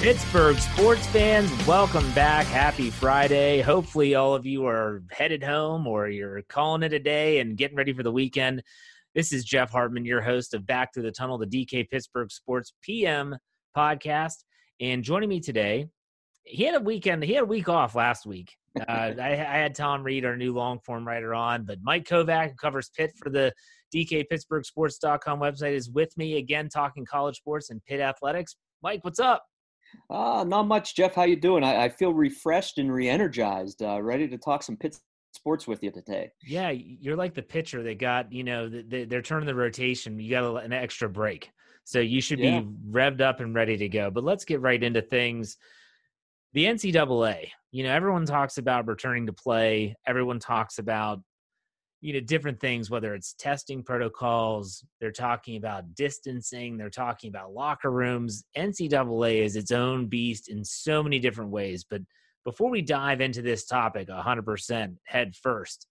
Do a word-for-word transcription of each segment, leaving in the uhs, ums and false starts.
Pittsburgh sports fans, welcome back. Happy Friday. Hopefully all of you are headed home or you're calling it a day and getting ready for the weekend. This is Jeff Hartman, your host of Back Through the Tunnel, the D K Pittsburgh Sports P M podcast. And joining me today, he had a weekend, he had a week off last week. Uh, I, I had Tom Reed, our new long-form writer, on, but Mike Kovac, who covers Pitt for the D K Pittsburgh Sports dot com website, is with me again talking college sports and Pitt athletics. Mike, what's up? Uh, not much, Jeff. How you doing? I, I feel refreshed and re-energized, uh, ready to talk some Pitt sports with you today. Yeah, you're like the pitcher that got, you know, they, they're turning the rotation. You got an extra break. So you should yeah. be revved up and ready to go. But let's get right into things. The N C double A, you know, everyone talks about returning to play. Everyone talks about, you know, different things, whether it's testing protocols, they're talking about distancing, they're talking about locker rooms. N C double A is its own beast in so many different ways. But before we dive into this topic one hundred percent head first,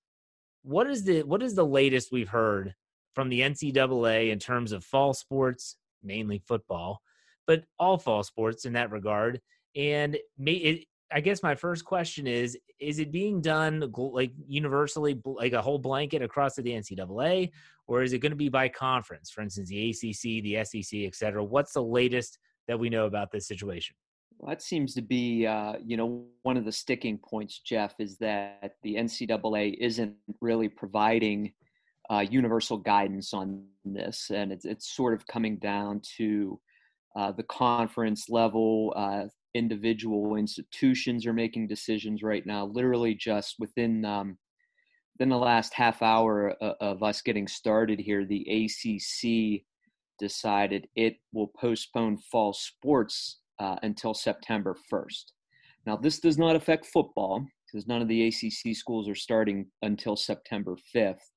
what is the what is the latest we've heard from the N C double A in terms of fall sports, mainly football, but all fall sports in that regard? And may, it, I guess my first question is, is it being done like universally, like a whole blanket across the N C double A, or is it going to be by conference, for instance, the A C C, the S E C, et cetera? What's the latest that we know about this situation? Well, that seems to be, uh, you know, one of the sticking points, Jeff, is that the N C double A isn't really providing uh, universal guidance on this. And it's, it's sort of coming down to uh, the conference level. uh, Individual institutions are making decisions right now, literally just within um, within the last half hour of, of us getting started here. The A C C decided it will postpone fall sports uh, until September first. Now, this does not affect football because none of the A C C schools are starting until September fifth.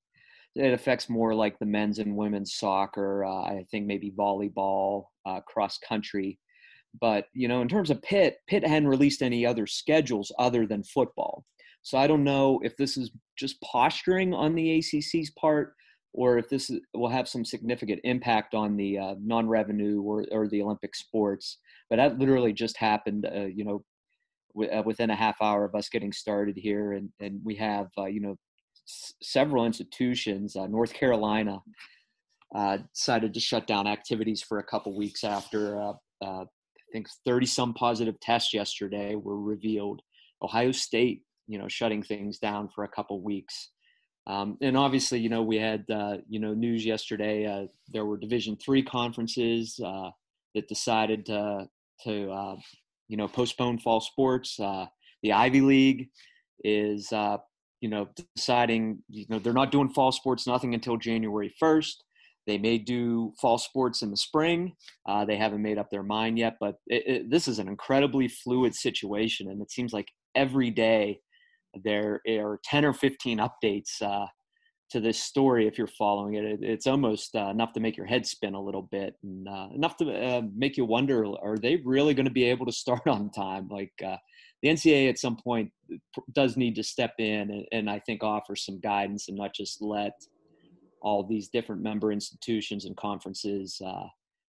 It affects more like the men's and women's soccer, uh, I think maybe volleyball, uh, cross country. But, you know, in terms of Pitt, Pitt hadn't released any other schedules other than football. So I don't know if this is just posturing on the A C C's part or if this will have some significant impact on the uh, non-revenue or, or the Olympic sports. But that literally just happened, uh, you know, w- uh, within a half hour of us getting started here. And, and we have, uh, you know, s- several institutions, uh, North Carolina uh, decided to shut down activities for a couple weeks after uh, uh I think thirty some positive tests yesterday were revealed. Ohio State, you know, shutting things down for a couple weeks. Um, and obviously, you know, we had, uh, you know, news yesterday. Uh, there were Division three conferences uh, that decided to, to uh, you know, postpone fall sports. Uh, the Ivy League is, uh, you know, deciding, you know, they're not doing fall sports, nothing until January first. They may do fall sports in the spring. Uh, they haven't made up their mind yet, but it, it, this is an incredibly fluid situation, and it seems like every day there are ten or fifteen updates uh, to this story if you're following it. it it's almost uh, enough to make your head spin a little bit and uh, enough to uh, make you wonder, are they really going to be able to start on time? Like uh, the N C double A at some point does need to step in and, and I think offer some guidance and not just let – all these different member institutions and conferences, uh,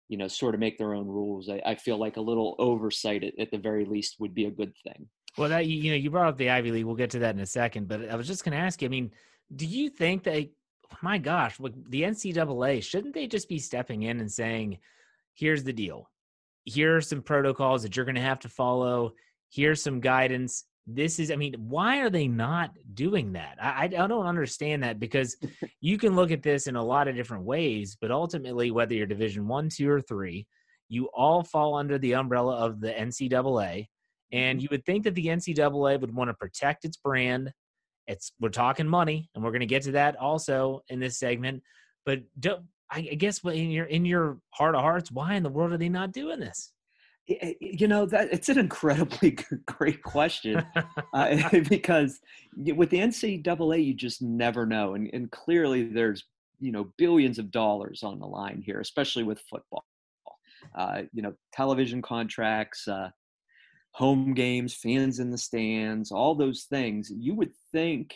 you know, sort of make their own rules. I, I feel like a little oversight at, at the very least would be a good thing. Well, that, you know, you brought up the Ivy League. We'll get to that in a second, but I was just going to ask you, I mean, do you think that, my gosh, like the N C double A, shouldn't they just be stepping in and saying, here's the deal. Here are some protocols that you're going to have to follow. Here's some guidance. This is, I mean, why are they not doing that? I, I don't understand that, because you can look at this in a lot of different ways, but ultimately, whether you're Division One, Two, or Three, you all fall under the umbrella of the N C double A, and you would think that the N C double A would want to protect its brand. It's we're talking money, and we're going to get to that also in this segment. But don't, I guess in your in your heart of hearts, why in the world are they not doing this? You know, that it's an incredibly great question uh, because with the N C double A, you just never know. And, and clearly there's, you know, billions of dollars on the line here, especially with football. uh, you know, television contracts, uh, home games, fans in the stands, all those things. You would think,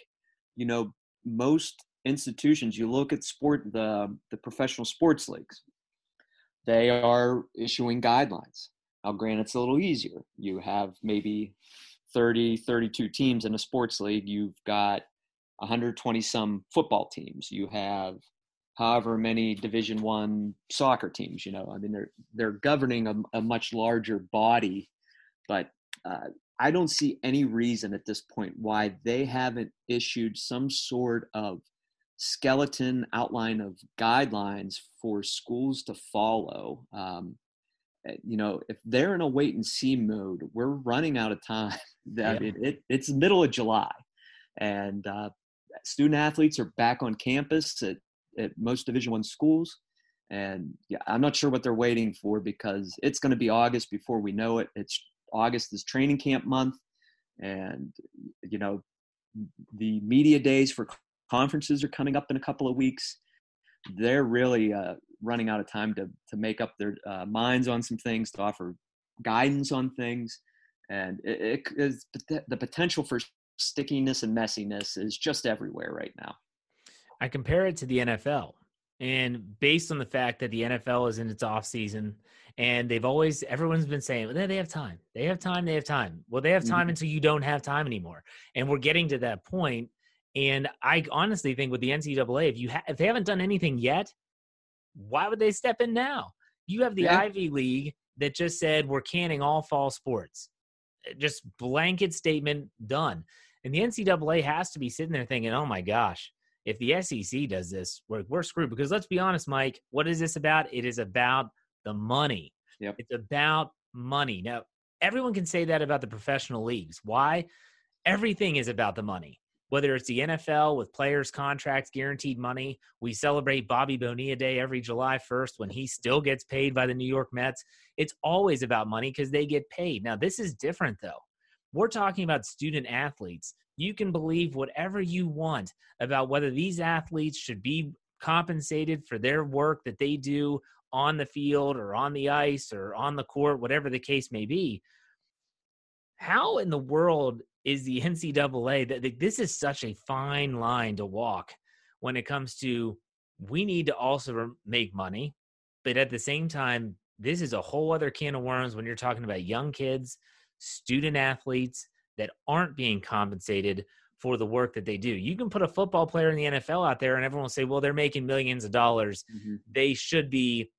you know, most institutions, you look at sport, the, the professional sports leagues, they are issuing guidelines. Now, granted, it's a little easier. You have maybe thirty, thirty-two teams in a sports league. You've got one hundred twenty some football teams. You have however many Division One soccer teams. You know, I mean, they're they're governing a, a much larger body, but uh, I don't see any reason at this point why they haven't issued some sort of skeleton outline of guidelines for schools to follow. Um, you know, if they're in a wait and see mode, we're running out of time. I yeah. mean, it, it's middle of July, and uh, student athletes are back on campus at, at most Division One schools. And yeah, I'm not sure what they're waiting for, because it's going to be August before we know it. It's August is training camp month. And, you know, the media days for conferences are coming up in a couple of weeks. They're really uh, running out of time to to make up their uh, minds on some things, to offer guidance on things. And it, it is, the potential for stickiness and messiness is just everywhere right now. I compare it to the N F L. And based on the fact that the N F L is in its off season, and they've always, everyone's been saying, well, they have time, they have time, they have time. Well, they have time mm-hmm. until you don't have time anymore. And we're getting to that point. And I honestly think with the N C double A, if you ha- if they haven't done anything yet, why would they step in now? You have the yeah. Ivy League that just said, we're canning all fall sports. Just blanket statement, done. And the N C double A has to be sitting there thinking, oh my gosh, if the S E C does this, we're, we're screwed. Because let's be honest, Mike, what is this about? It is about the money. Yep. It's about money. Now, everyone can say that about the professional leagues. Why? Everything is about the money. Whether it's the N F L with players' contracts, guaranteed money. We celebrate Bobby Bonilla Day every July first when he still gets paid by the New York Mets. It's always about money because they get paid. Now, this is different, though. We're talking about student athletes. You can believe whatever you want about whether these athletes should be compensated for their work that they do on the field or on the ice or on the court, whatever the case may be. How in the world is the N C double A that this is such a fine line to walk when it comes to, we need to also make money, but at the same time, this is a whole other can of worms when you're talking about young kids, student athletes that aren't being compensated for the work that they do. You can put a football player in the N F L out there and everyone will say, well, they're making millions of dollars. Mm-hmm. They should be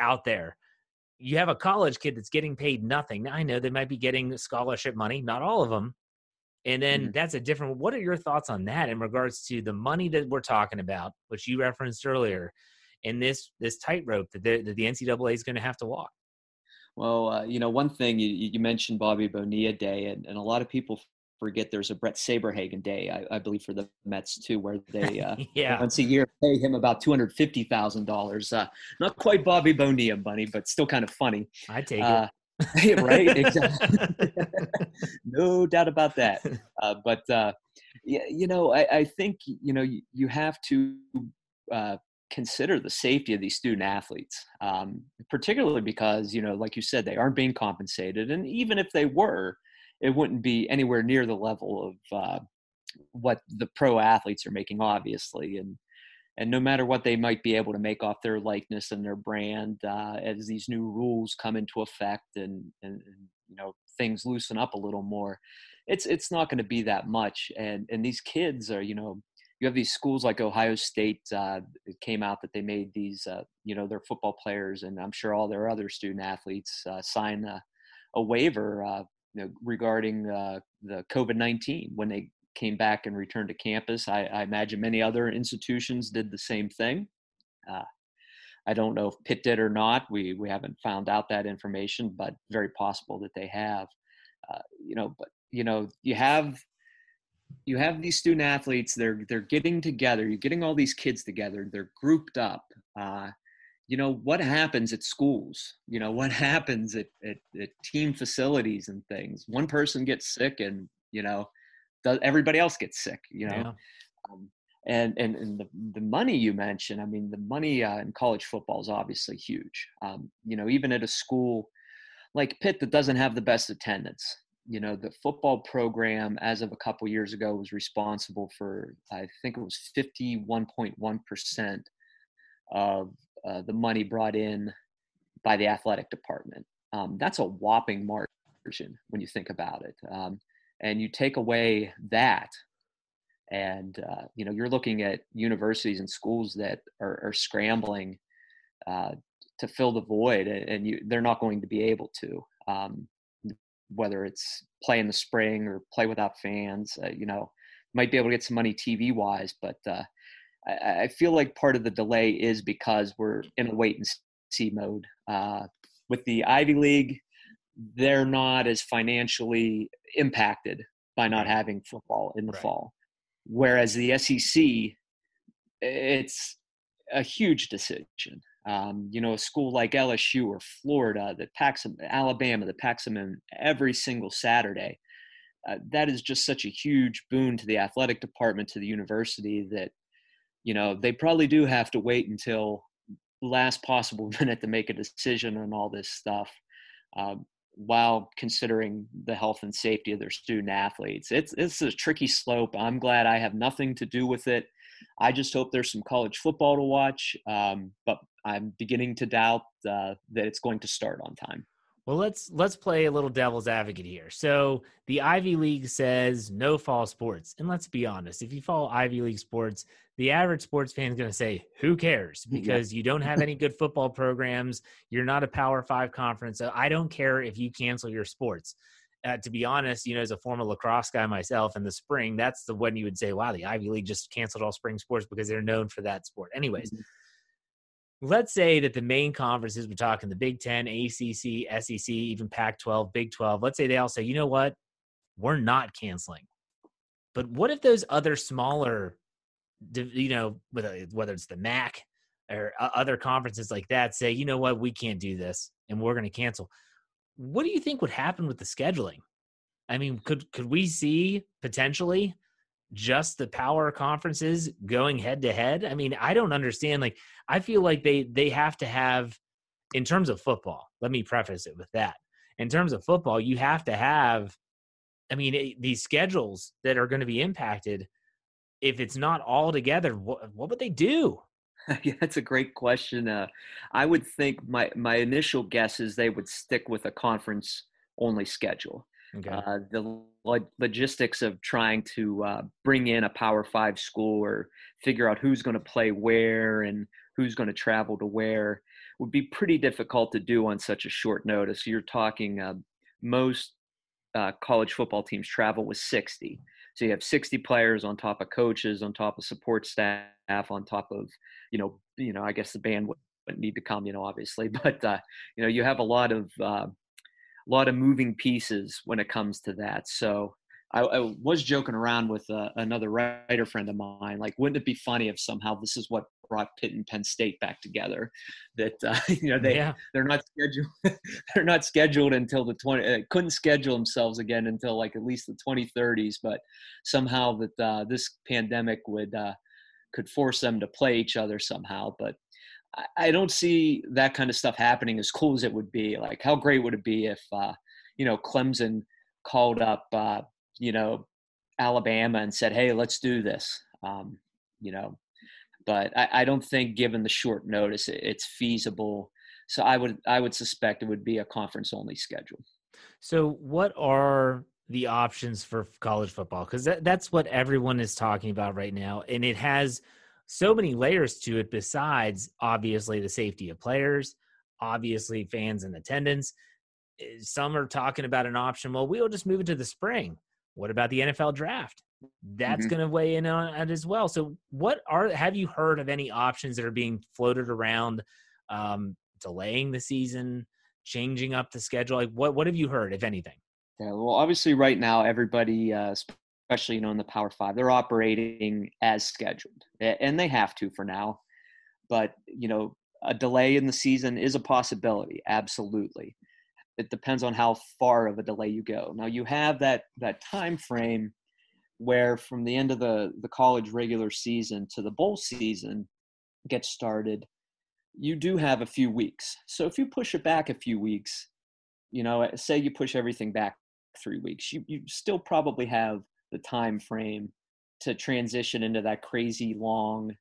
out there. You have a college kid that's getting paid nothing. Now, I know they might be getting scholarship money, not all of them. And then mm-hmm. that's a different – what are your thoughts on that in regards to the money that we're talking about, which you referenced earlier, and this this tightrope that the, that the N C double A is going to have to walk? Well, uh, you know, one thing, you, you mentioned Bobby Bonilla Day, and, and a lot of people forget there's a Brett Saberhagen Day, I, I believe, for the Mets too, where they uh, yeah. once a year pay him about two hundred fifty thousand dollars. Uh, not quite Bobby Bonilla money, but still kind of funny. I take uh, it. Right, exactly. No doubt about that. Uh, but uh, yeah, you know, I, I think you know you, you have to uh, consider the safety of these student athletes, um, particularly because, you know, like you said, they aren't being compensated, and even if they were, it wouldn't be anywhere near the level of uh, what the pro athletes are making, obviously, and. And no matter what they might be able to make off their likeness and their brand, uh, as these new rules come into effect and, and, and you know, things loosen up a little more, it's it's not going to be that much. And and these kids are, you know, you have these schools like Ohio State. Uh, it came out that they made these, uh, you know, their football players, and I'm sure all their other student athletes uh, sign a, a waiver uh, you know, regarding uh, the COVID nineteen when they came back and returned to campus. I, I imagine many other institutions did the same thing. Uh, I don't know if Pitt did or not. We we haven't found out that information, but very possible that they have. Uh, you know, but you know, you have you have these student athletes. They're they're getting together. You're getting all these kids together. They're grouped up. Uh, you know, what happens at schools? You know, what happens at, at at team facilities and things? One person gets sick, and you know. Everybody else gets sick, you know. Yeah. Um, And and, and the, the money you mentioned, I mean, the money uh, in college football is obviously huge. Um, you know, even at a school like Pitt that doesn't have the best attendance, you know, the football program as of a couple of years ago was responsible for, I think it was fifty-one point one percent of uh, the money brought in by the athletic department. Um, that's a whopping margin when you think about it. Um, and you take away that, and, uh, you know, you're looking at universities and schools that are, are scrambling uh, to fill the void, and you, they're not going to be able to, um, whether it's play in the spring or play without fans. Uh, you know, might be able to get some money T V wise, but uh, I, I feel like part of the delay is because we're in a wait and see mode. Uh, with the Ivy League, they're not as financially impacted by not having football in the right. fall. Whereas the S E C, it's a huge decision. Um, you know, a school like L S U or Florida that packs them, Alabama that packs them in every single Saturday, uh, that is just such a huge boon to the athletic department, to the university, that, you know, they probably do have to wait until last possible minute to make a decision on all this stuff, uh, while considering the health and safety of their student athletes. It's, it's a tricky slope. I'm glad I have nothing to do with it. I just hope there's some college football to watch, um, but I'm beginning to doubt uh, that it's going to start on time. Well, let's let's play a little devil's advocate here. So the Ivy League says no fall sports. And let's be honest, if you follow Ivy League sports, the average sports fan is going to say, who cares? Because yeah. you don't have any good football programs. You're not a Power Five conference. So I don't care if you cancel your sports. Uh, to be honest, you know, as a former lacrosse guy myself, in the spring, that's the one you would say, wow, the Ivy League just canceled all spring sports because they're known for that sport. Anyways, mm-hmm. Let's say that the main conferences, we're talking the Big Ten, A C C, S E C, even Pac twelve, Big twelve, let's say they all say, you know what, we're not canceling. But what if those other smaller, you know, whether it's the M A C or other conferences like that say, you know what, we can't do this and we're going to cancel. What do you think would happen with the scheduling? I mean, could could we see potentially just the power conferences going head to head? I mean, I don't understand. Like, I feel like they, they have to have, in terms of football, let me preface it with that. In terms of football, you have to have, I mean, it, these schedules that are going to be impacted, if it's not all together, what, what would they do? Yeah, that's a great question. Uh, I would think my, my initial guess is they would stick with a conference only schedule. Okay. Uh, the log- logistics of trying to uh, bring in a Power Five school or figure out who's going to play where and who's going to travel to where would be pretty difficult to do on such a short notice. You're talking uh, most uh, college football teams travel with sixty. So you have sixty players on top of coaches, on top of support staff, on top of, you know, you know, I guess the band would, would need to come, you know, obviously, but uh, you know, you have a lot of, uh, a lot of moving pieces when it comes to that. So I, I was joking around with uh, another writer friend of mine, like, wouldn't it be funny if somehow this is what brought Pitt and Penn State back together, that, uh, you know, they, yeah. they're not scheduled, they're not scheduled until the twenty, uh, couldn't schedule themselves again until like at least the twenty thirties, but somehow that uh, this pandemic would, uh, could force them to play each other somehow. But I don't see that kind of stuff happening, as cool as it would be. Like, how great would it be if, uh, you know, Clemson called up, uh, you know, Alabama and said, hey, let's do this, um, you know, but I, I don't think, given the short notice, it, it's feasible. So I would, I would suspect it would be a conference only schedule. So what are the options for college football? Cause that, that's what everyone is talking about right now. And it has so many layers to it, besides obviously the safety of players, obviously fans in attendance. Some are talking about an option. Well, we'll just move it to the spring. What about the N F L draft? That's mm-hmm. going to weigh in on it as well. So what are, have you heard of any options that are being floated around, um, delaying the season, changing up the schedule? Like, what, what have you heard, if anything? Yeah, well, obviously right now, everybody, uh, especially, you know, in the Power Five, they're operating as scheduled, and they have to for now. But, you know, a delay in the season is a possibility. Absolutely. It depends on how far of a delay you go. Now you have that, that time frame where from the end of the, the college regular season to the bowl season gets started, you do have a few weeks. So if you push it back a few weeks, you know, say you push everything back three weeks, you, you still probably have the time frame to transition into that crazy long,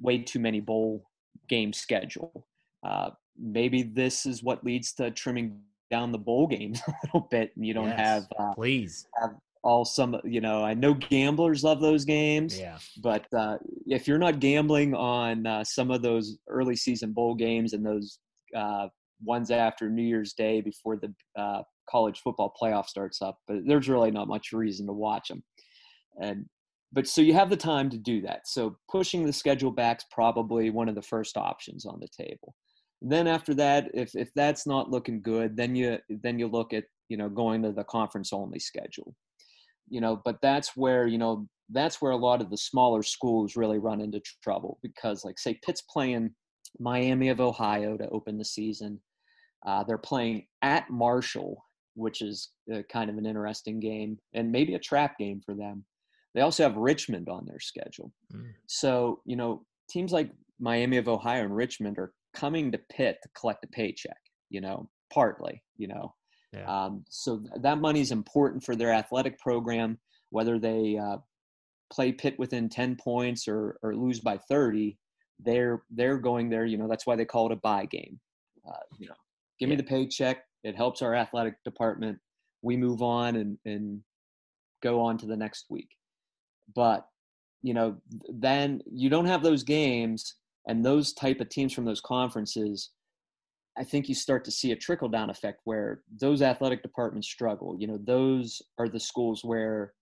way too many bowl game schedule. Uh, maybe this is what leads to trimming down the bowl games a little bit, and you don't yes, have uh, please have all some, you know, I know gamblers love those games, yeah. but uh, if you're not gambling on uh, some of those early season bowl games and those uh, ones after New Year's Day before the uh, college football playoff starts up, but there's really not much reason to watch them. And, but so you have the time to do that. So pushing the schedule back's probably one of the first options on the table. Then after that, if if that's not looking good, then you then you look at, you know, going to the conference only schedule, you know, but that's where, you know, that's where a lot of the smaller schools really run into trouble, because like say Pitt's playing Miami of Ohio to open the season. Uh, they're playing at Marshall, which is uh, kind of an interesting game and maybe a trap game for them. They also have Richmond on their schedule. Mm. So, you know, teams like Miami of Ohio and Richmond are coming to Pitt to collect a paycheck, you know, partly, you know. Yeah. Um, so th- that money is important for their athletic program, whether they uh, play Pitt within ten points or, or lose by thirty, they're, they're going there, you know, that's why they call it a bye game. Uh, you know, give yeah. me the paycheck. It helps our athletic department. We move on and, and go on to the next week. But, you know, then you don't have those games. And those type of teams from those conferences, I think you start to see a trickle-down effect where those athletic departments struggle. You know, those are the schools where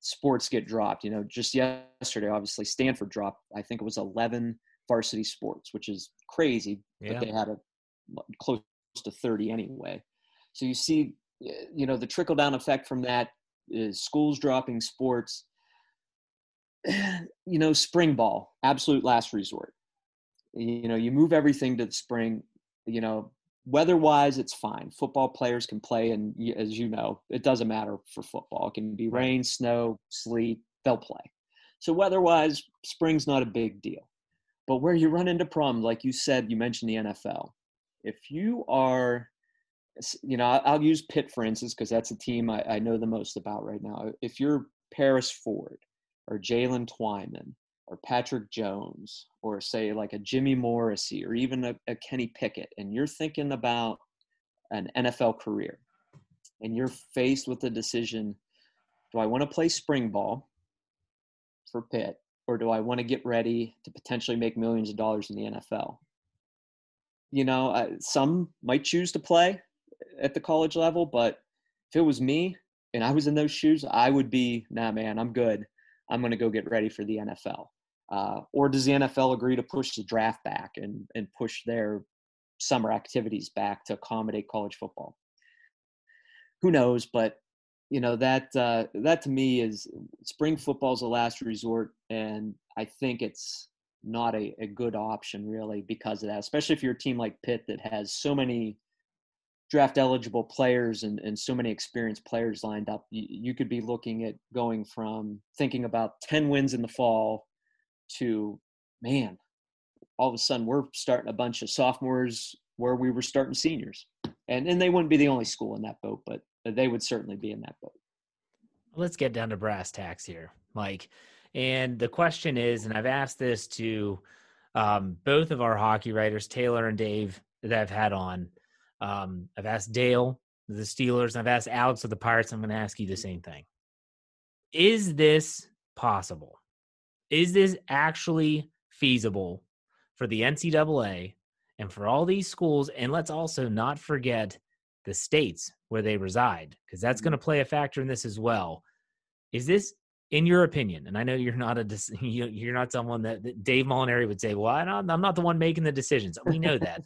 sports get dropped. You know, just yesterday, obviously, Stanford dropped, I think it was eleven varsity sports, which is crazy, yeah. but they had a close to thirty anyway. So you see, you know, the trickle-down effect from that is schools dropping sports. You know, spring ball, absolute last resort. You know, you move everything to the spring, you know, weather-wise, it's fine. Football players can play, and as you know, it doesn't matter for football. It can be rain, snow, sleet, they'll play. So weather-wise, spring's not a big deal. But where you run into problems, like you said, you mentioned the N F L. If you are, you know, I'll use Pitt, for instance, because that's a team I, I know the most about right now. If you're Paris Ford or Jalen Twyman, or Patrick Jones, or say like a Jimmy Morrissey, or even a, a Kenny Pickett, and you're thinking about an N F L career, and you're faced with the decision, do I want to play spring ball for Pitt, or do I want to get ready to potentially make millions of dollars in the N F L? You know, uh, some might choose to play at the college level, but if it was me and I was in those shoes, I would be, nah, man, I'm good. I'm going to go get ready for the N F L. Uh, or does the N F L agree to push the draft back and, and push their summer activities back to accommodate college football? Who knows? But, you know, that uh, that to me is spring football is a last resort, and I think it's not a, a good option really because of that, especially if you're a team like Pitt that has so many draft-eligible players and, and so many experienced players lined up. You, you could be looking at going from thinking about ten wins in the fall to, man, all of a sudden we're starting a bunch of sophomores where we were starting seniors. And and they wouldn't be the only school in that boat, but they would certainly be in that boat. Let's get down to brass tacks here, Mike. And the question is, and I've asked this to um, both of our hockey writers, Taylor and Dave, that I've had on. Um, I've asked Dale, the Steelers, and I've asked Alex of the Pirates. I'm going to ask you the same thing. Is this possible? Is this actually feasible for the N C double A and for all these schools? And let's also not forget the states where they reside, because that's going to play a factor in this as well. Is this, in your opinion, and I know you're not a you're not someone that, that Dave Molinari would say, well, I'm not the one making the decisions. We know that.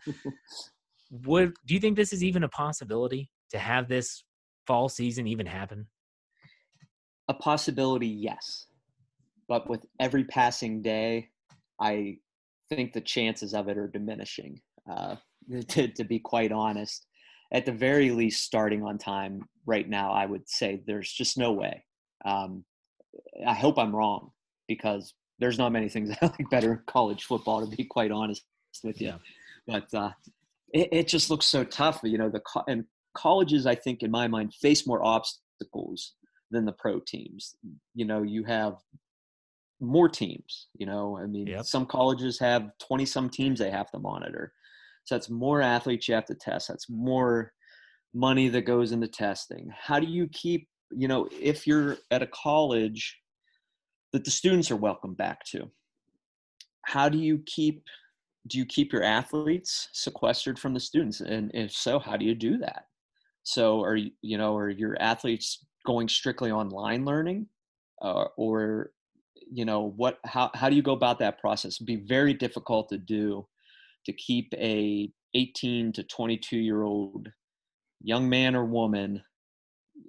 Would, do you think this is even a possibility to have this fall season even happen? A possibility, yes. But with every passing day, I think the chances of it are diminishing, uh, to, to be quite honest. At the very least, starting on time right now, I would say there's just no way. Um, I hope I'm wrong, because there's not many things I like better in college football, to be quite honest with you. Yeah. But uh, it, it just looks so tough. You know, the co- and colleges, I think, in my mind, face more obstacles than the pro teams. You know, you have more teams, you know, I mean, yep. Some colleges have twenty some teams they have to monitor. So that's more athletes you have to test. That's more money that goes into testing. How do you keep, you know, if you're at a college that the students are welcome back to, how do you keep, do you keep your athletes sequestered from the students? And if so, how do you do that? So are you, you know, are your athletes going strictly online learning uh, or, you know, what, how, how do you go about that process? It'd be very difficult to do, to keep a eighteen to twenty-two year old young man or woman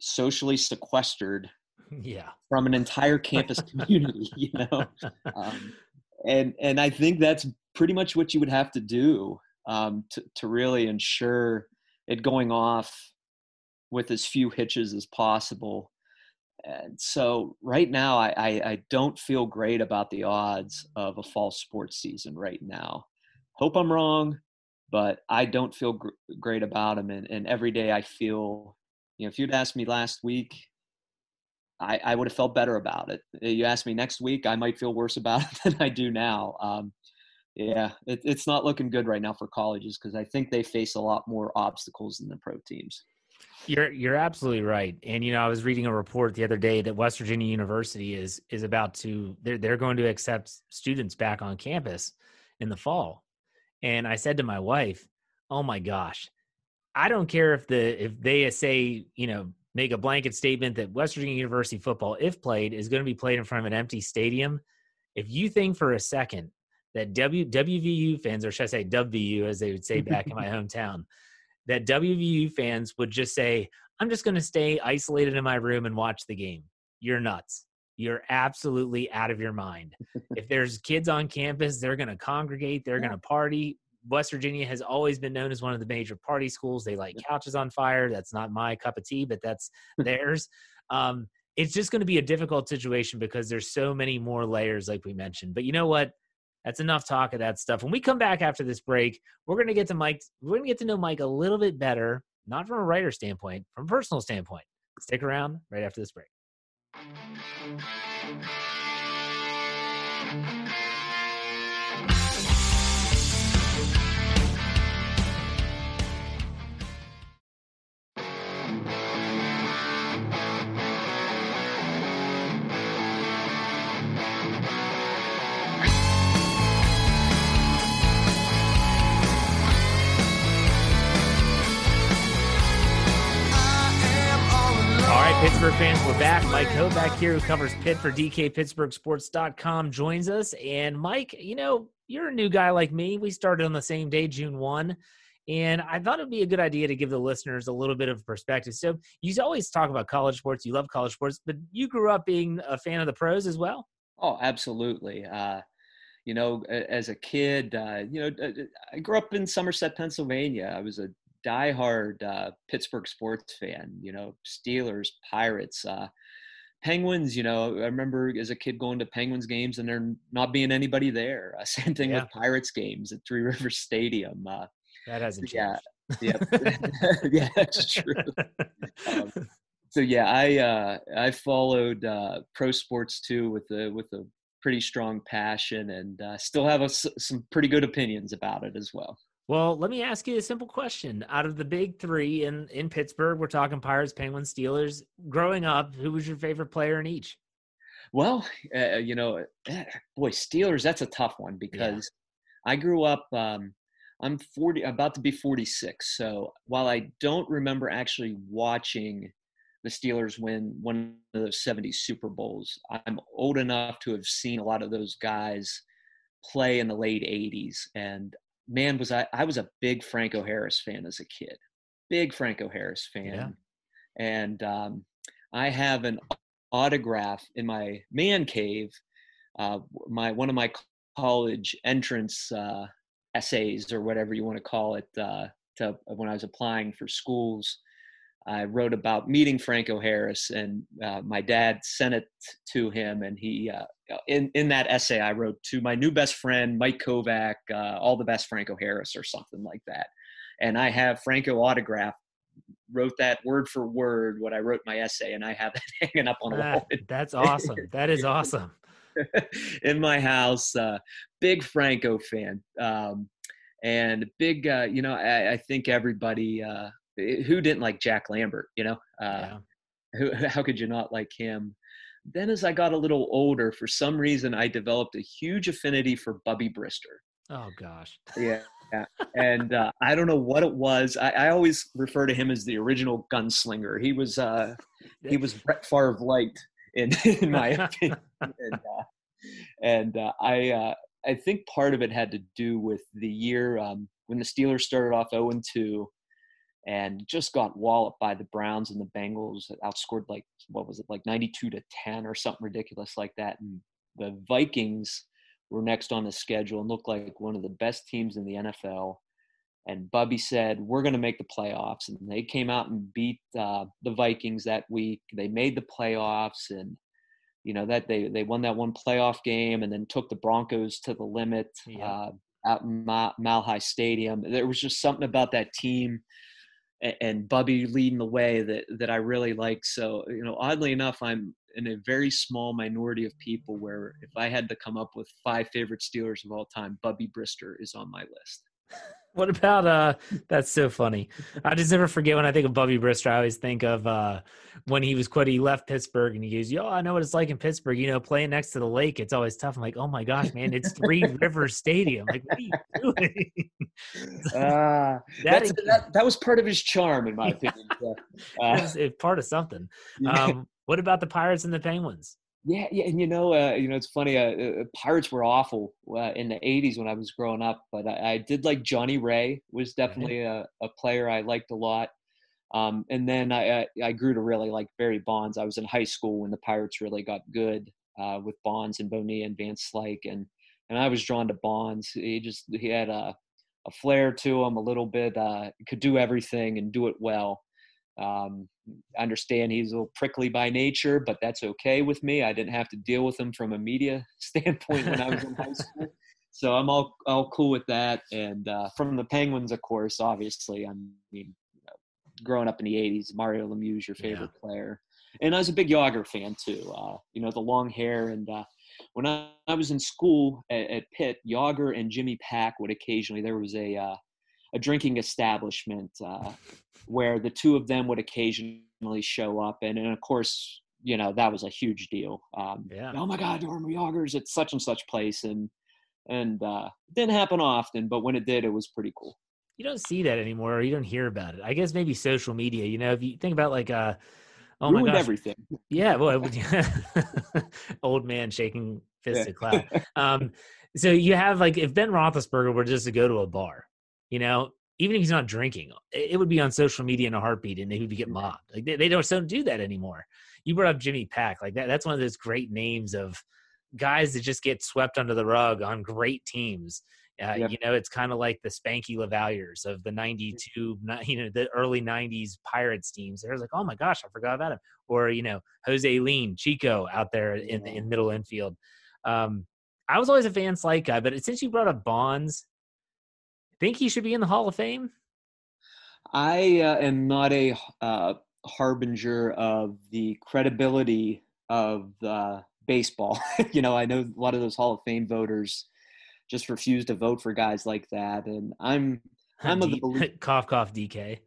socially sequestered yeah. from an entire campus community, you know? Um, and, and I think that's pretty much what you would have to do um, to, to really ensure it going off with as few hitches as possible. And so right now, I, I, I don't feel great about the odds of a fall sports season right now. Hope I'm wrong, but I don't feel gr- great about them. And, and every day I feel, you know, if you'd asked me last week, I, I would have felt better about it. You asked me next week, I might feel worse about it than I do now. Um, yeah, it, it's not looking good right now for colleges, because I think they face a lot more obstacles than the pro teams. You're you're absolutely right. And, you know, I was reading a report the other day that West Virginia University is is about to, they're, they're going to accept students back on campus in the fall. And I said to my wife, oh my gosh, I don't care if the, if they say, you know, make a blanket statement that West Virginia University football, if played, is going to be played in front of an empty stadium. If you think for a second that W WVU fans, or should I say W V U as they would say back in my hometown, that W V U fans would just say, I'm just going to stay isolated in my room and watch the game. You're nuts. You're absolutely out of your mind. If there's kids on campus, they're going to congregate. They're yeah. going to party. West Virginia has always been known as one of the major party schools. They light couches on fire. That's not my cup of tea, but that's theirs. Um, it's just going to be a difficult situation because there's so many more layers, like we mentioned. But you know what? That's enough talk of that stuff. When we come back after this break, we're going to get to Mike. We're going to get to know Mike a little bit better, not from a writer standpoint, from a personal standpoint. Stick around right after this break. Pittsburgh fans, we're back. Mike Kovac here, who covers Pitt for D K Pittsburgh Sports dot com, joins us. And Mike, you know, you're a new guy like me. We started on the same day, June first, and I thought it'd be a good idea to give the listeners a little bit of perspective. So you always talk about college sports. You love college sports, but you grew up being a fan of the pros as well? Oh, absolutely. Uh, you know, as a kid, uh, you know, I grew up in Somerset, Pennsylvania. I was a diehard uh, Pittsburgh sports fan, you know, Steelers, Pirates, uh, Penguins. You know, I remember as a kid going to Penguins games and there not being anybody there. Uh, same thing yeah. with Pirates games at Three Rivers Stadium. Uh, that hasn't changed. Yeah, yeah, yeah, that's true. Um, so yeah, I uh, I followed uh, pro sports too with a with a pretty strong passion, and uh, still have a, some pretty good opinions about it as well. Well, let me ask you a simple question. Out of the big three in, in Pittsburgh, we're talking Pirates, Penguins, Steelers. Growing up, who was your favorite player in each? Well, uh, you know, boy, Steelers, that's a tough one because yeah. I grew up, um, I'm forty, about to be forty-six. So while I don't remember actually watching the Steelers win one of those seventies Super Bowls, I'm old enough to have seen a lot of those guys play in the late eighties. And man, was I, I was a big Franco Harris fan as a kid, big Franco Harris fan. Yeah. And um, I have an autograph in my man cave, uh, my, one of my college entrance uh, essays or whatever you want to call it, uh, to when I was applying for schools. I wrote about meeting Franco Harris, and uh, my dad sent it to him. And he, uh, in, in that essay, I wrote, to my new best friend, Mike Kovac, uh, all the best Franco Harris, or something like that. And I have Franco autographed, wrote that word for word, what I wrote in my essay, and I have that hanging up on a wall. Ah, that's awesome. That is awesome. In my house, uh, big Franco fan. Um, and big, uh, you know, I, I think everybody, uh, who didn't like Jack Lambert, you know, uh, yeah. who, how could you not like him? Then as I got a little older, for some reason, I developed a huge affinity for Bubby Brister. Oh gosh. Yeah. yeah. And uh, I don't know what it was. I, I always refer to him as the original gunslinger. He was, uh, he was Brett Favre light in, in my opinion. And, uh, and uh, I, uh, I think part of it had to do with the year um, when the Steelers started off oh and two. And just got walloped by the Browns and the Bengals. Outscored like, what was it, like ninety-two to ten or something ridiculous like that. And the Vikings were next on the schedule and looked like one of the best teams in the N F L. And Bubby said, we're going to make the playoffs. And they came out and beat uh, the Vikings that week. They made the playoffs, and you know that they they won that one playoff game, and then took the Broncos to the limit yeah. uh, out in Ma- Malhi Stadium. There was just something about that team. And Bubby leading the way that, that I really like. So, you know, oddly enough, I'm in a very small minority of people where if I had to come up with five favorite Steelers of all time, Bubby Brister is on my list. What about, uh, that's so funny. I just never forget when I think of Bubby Brister, I always think of uh, when he was quitting, he left Pittsburgh and he goes, yo, I know what it's like in Pittsburgh, you know, playing next to the lake. It's always tough. I'm like, oh my gosh, man, it's Three Rivers Stadium. Like, what are you doing? uh, that, that, that was part of his charm, in my opinion. Yeah. Uh, it was, it, part of something. Um, what about the Pirates and the Penguins? Yeah, yeah, and you know, uh, you know, it's funny. Uh, uh, Pirates were awful uh, in the eighties when I was growing up, but I, I did like Johnny Ray. Was definitely a, a player I liked a lot. Um, and then I, I I grew to really like Barry Bonds. I was in high school when the Pirates really got good uh, with Bonds and Bonilla and Van Slyke, and and I was drawn to Bonds. He just he had a a flair to him a little bit. Uh, could do everything and do it well. Um, I understand he's a little prickly by nature, but that's okay with me. I didn't have to deal with him from a media standpoint when I was in high school. So I'm all, all cool with that. And, uh, from the Penguins, of course, obviously, I mean, growing up in the eighties, Mario Lemieux, your favorite yeah. player. And I was a big Yager fan too. Uh, you know, the long hair. And, uh, when I, I was in school at, at Pitt, Yager and Jimmy Pack would occasionally, there was a, uh, a drinking establishment uh, where the two of them would occasionally show up. And, and of course, you know, that was a huge deal. Um, yeah. Oh my God, Norm Yager's at such and such place. And, and uh, it didn't happen often, but when it did, it was pretty cool. You don't see that anymore, or you don't hear about it. I guess maybe social media, you know, if you think about like uh oh my gosh. Everything. Yeah. Well, old man shaking fist yeah. at cloud. Um, so you have like, if Ben Roethlisberger were just to go to a bar, you know, even if he's not drinking, it would be on social media in a heartbeat, and they would get mobbed. Like they, they don't, don't do that anymore. You brought up Jimmy Pack, like that. That's one of those great names of guys that just get swept under the rug on great teams. Uh, yep. You know, it's kind of like the Spanky Lavaliers of the ninety-two, you know, the early nineties Pirates teams. They're like, oh my gosh, I forgot about him. Or you know, Jose Lean, Chico out there in in middle infield. Um, I was always a Van Slyke guy, but since you brought up Bonds. Think he should be in the Hall of Fame? I uh, am not a uh, harbinger of the credibility of uh, baseball. You know, I know a lot of those Hall of Fame voters just refuse to vote for guys like that, and I'm I'm D- of the belief. Cough, cough, D K.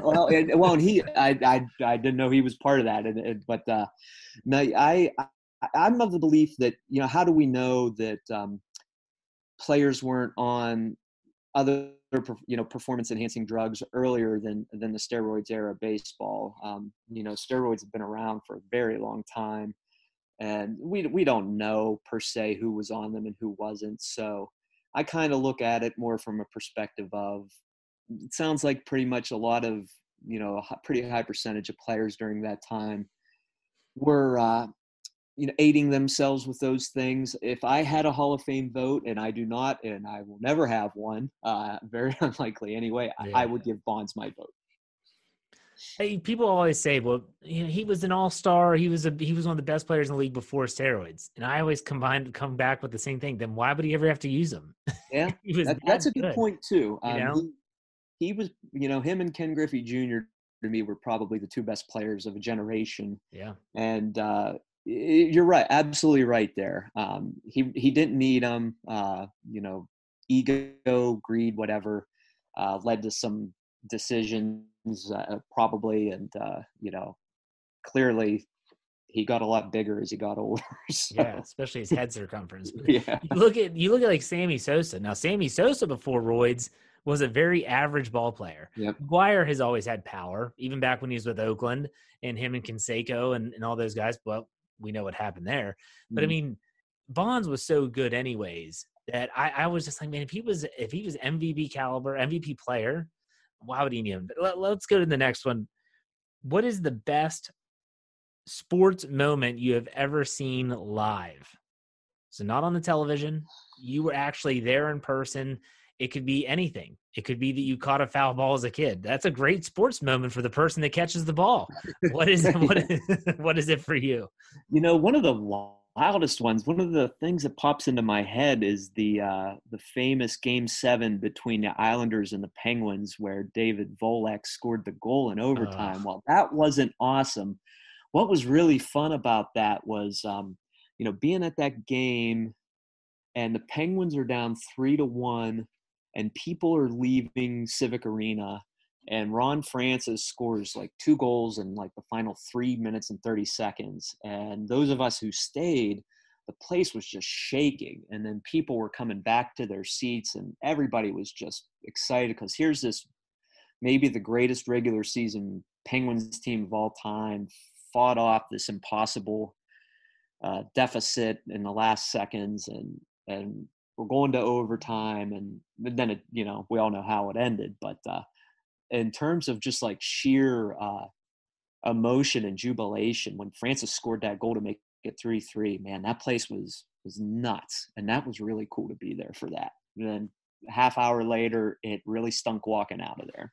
well, and, well, and he, I, I, I didn't know he was part of that, and, and, but uh, no, I, I, I'm of the belief that you know, how do we know that um, players weren't on other, you know, performance-enhancing drugs earlier than than the steroids era of baseball. Um, you know, steroids have been around for a very long time, and we we don't know per se who was on them and who wasn't. So, I kind of look at it more from a perspective of it sounds like pretty much a lot of you know a pretty high percentage of players during that time were. Uh, you know, aiding themselves with those things. If I had a Hall of Fame vote, and I do not, and I will never have one, uh, very unlikely anyway, yeah. I, I would give Bonds my vote. Hey, people always say, well, you know, he was an all-star. He was a, he was one of the best players in the league before steroids. And I always combine come back with the same thing. Then why would he ever have to use them? Yeah, that, that that's good. a good point too. Um, you know? he, he was, you know, him and Ken Griffey Junior to me were probably the two best players of a generation. Yeah. And uh, you're right. Absolutely right there. Um, he, he didn't need them, uh, you know, ego, greed, whatever, uh, led to some decisions uh, probably. And, uh, you know, clearly he got a lot bigger as he got older. So. Yeah. Especially his head circumference. Yeah. You look at, you look at like Sammy Sosa. Now, Sammy Sosa before roids was a very average ball player. Yep. McGuire has always had power, even back when he was with Oakland and him and Canseco and, and all those guys. Well, we know what happened there. Mm-hmm. But I mean, Bonds was so good anyways that I, I was just like, man, if he was if he was M V P caliber, M V P player, why would he need him? But let, let's go to the next one. What is the best sports moment you have ever seen live? So not on the television. You were actually there in person. It could be anything. It could be that you caught a foul ball as a kid. That's a great sports moment for the person that catches the ball. What is it, what is, what is it for you? You know, one of the wildest ones, one of the things that pops into my head is the uh, the famous Game seven between the Islanders and the Penguins where David Volek scored the goal in overtime. Uh, While that wasn't awesome, what was really fun about that was, um, you know, being at that game and the Penguins are down three to one. And people are leaving Civic Arena, and Ron Francis scores like two goals in like the final three minutes and thirty seconds. And those of us who stayed, the place was just shaking. And then people were coming back to their seats, and everybody was just excited because here's this maybe the greatest regular season Penguins team of all time fought off this impossible uh, deficit in the last seconds, and and. We're going to overtime, and then, it, you know, we all know how it ended. But uh, in terms of just like sheer uh, emotion and jubilation, when Francis scored that goal to make it three three, man, that place was was nuts. And that was really cool to be there for that. And then a half hour later, it really stunk walking out of there.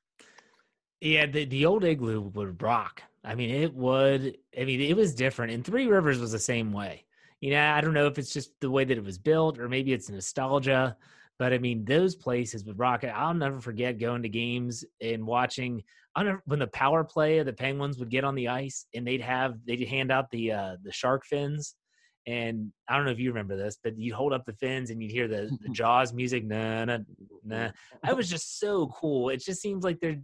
Yeah, the, the old Igloo would rock. I mean, it would – I mean, it was different. And Three Rivers was the same way. You know, I don't know if it's just the way that it was built or maybe it's nostalgia, but I mean, those places would rock it. I'll never forget going to games and watching I don't know, when the power play of the Penguins would get on the ice and they'd have, they'd hand out the, uh, the shark fins. And I don't know if you remember this, but you'd hold up the fins and you'd hear the, the Jaws music. Nah, nah, nah. That was just so cool. It just seems like they're,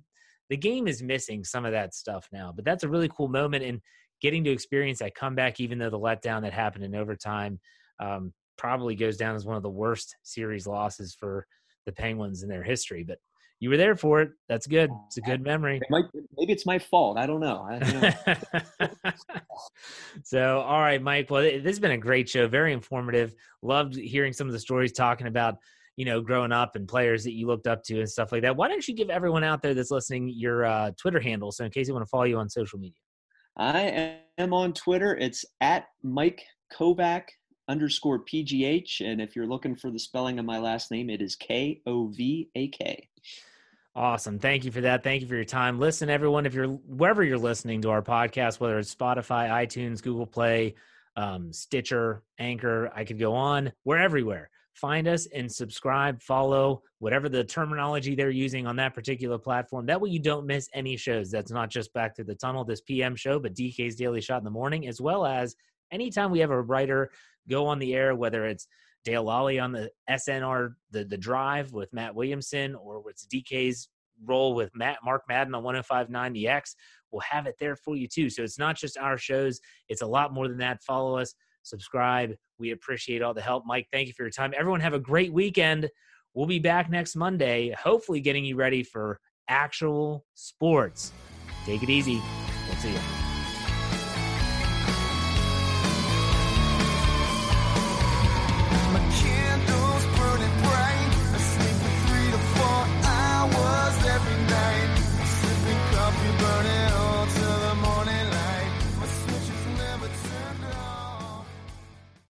the game is missing some of that stuff now, but that's a really cool moment. And getting to experience that comeback, even though the letdown that happened in overtime um, probably goes down as one of the worst series losses for the Penguins in their history. But you were there for it. That's good. It's a good memory. It might, maybe it's my fault. I don't know. I don't know. So, all right, Mike. Well, this has been a great show. Very informative. Loved hearing some of the stories talking about, you know, growing up and players that you looked up to and stuff like that. Why don't you give everyone out there that's listening your uh, Twitter handle, so in case they want to follow you on social media? I am on Twitter. It's at Mike Kovac underscore P G H. And if you're looking for the spelling of my last name, it is K O V A K. Awesome. Thank you for that. Thank you for your time. Listen, everyone, if you're wherever you're listening to our podcast, whether it's Spotify, iTunes, Google Play, um, Stitcher, Anchor, I could go on. We're everywhere. Find us and subscribe, follow, whatever the terminology they're using on that particular platform. That way you don't miss any shows. That's not just Back Through the Tunnel, this P M show, but D K's Daily Shot in the Morning, as well as anytime we have a writer go on the air, whether it's Dale Lally on the S N R, the, the Drive with Matt Williamson, or it's D K's role with Matt Mark Madden on one oh five point nine The X. We'll have it there for you too. So it's not just our shows. It's a lot more than that. Follow us. Subscribe. We appreciate all the help. Mike, thank you for your time. Everyone have a great weekend. We'll be back next Monday, hopefully getting you ready for actual sports. Take it easy. We'll see you.